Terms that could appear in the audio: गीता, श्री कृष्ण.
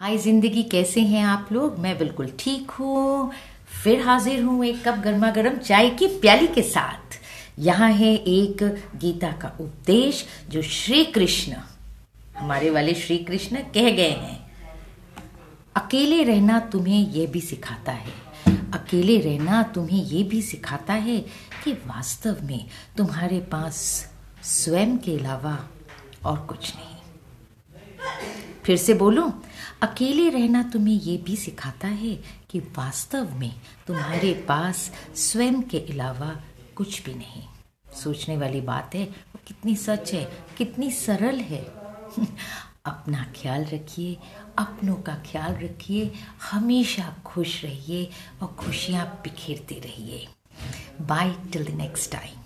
हाय जिंदगी, कैसे हैं आप लोग। मैं बिल्कुल ठीक हूँ। फिर हाजिर हूँ एक कप गर्मा गर्म चाय की प्याली के साथ। यहाँ है एक गीता का उपदेश जो श्री कृष्ण, हमारे वाले श्री कृष्ण कह गए हैं। अकेले रहना तुम्हें यह भी सिखाता है, अकेले रहना तुम्हें यह भी सिखाता है कि वास्तव में तुम्हारे पास स्वयं के अलावा और कुछ नहीं। फिर से बोलूं, अकेले रहना तुम्हें ये भी सिखाता है कि वास्तव में तुम्हारे पास स्वयं के अलावा कुछ भी नहीं। सोचने वाली बात है, वो कितनी सच है, कितनी सरल है। अपना ख्याल रखिए, अपनों का ख्याल रखिए, हमेशा खुश रहिए और खुशियाँ बिखेरते रहिए। Bye till the next time.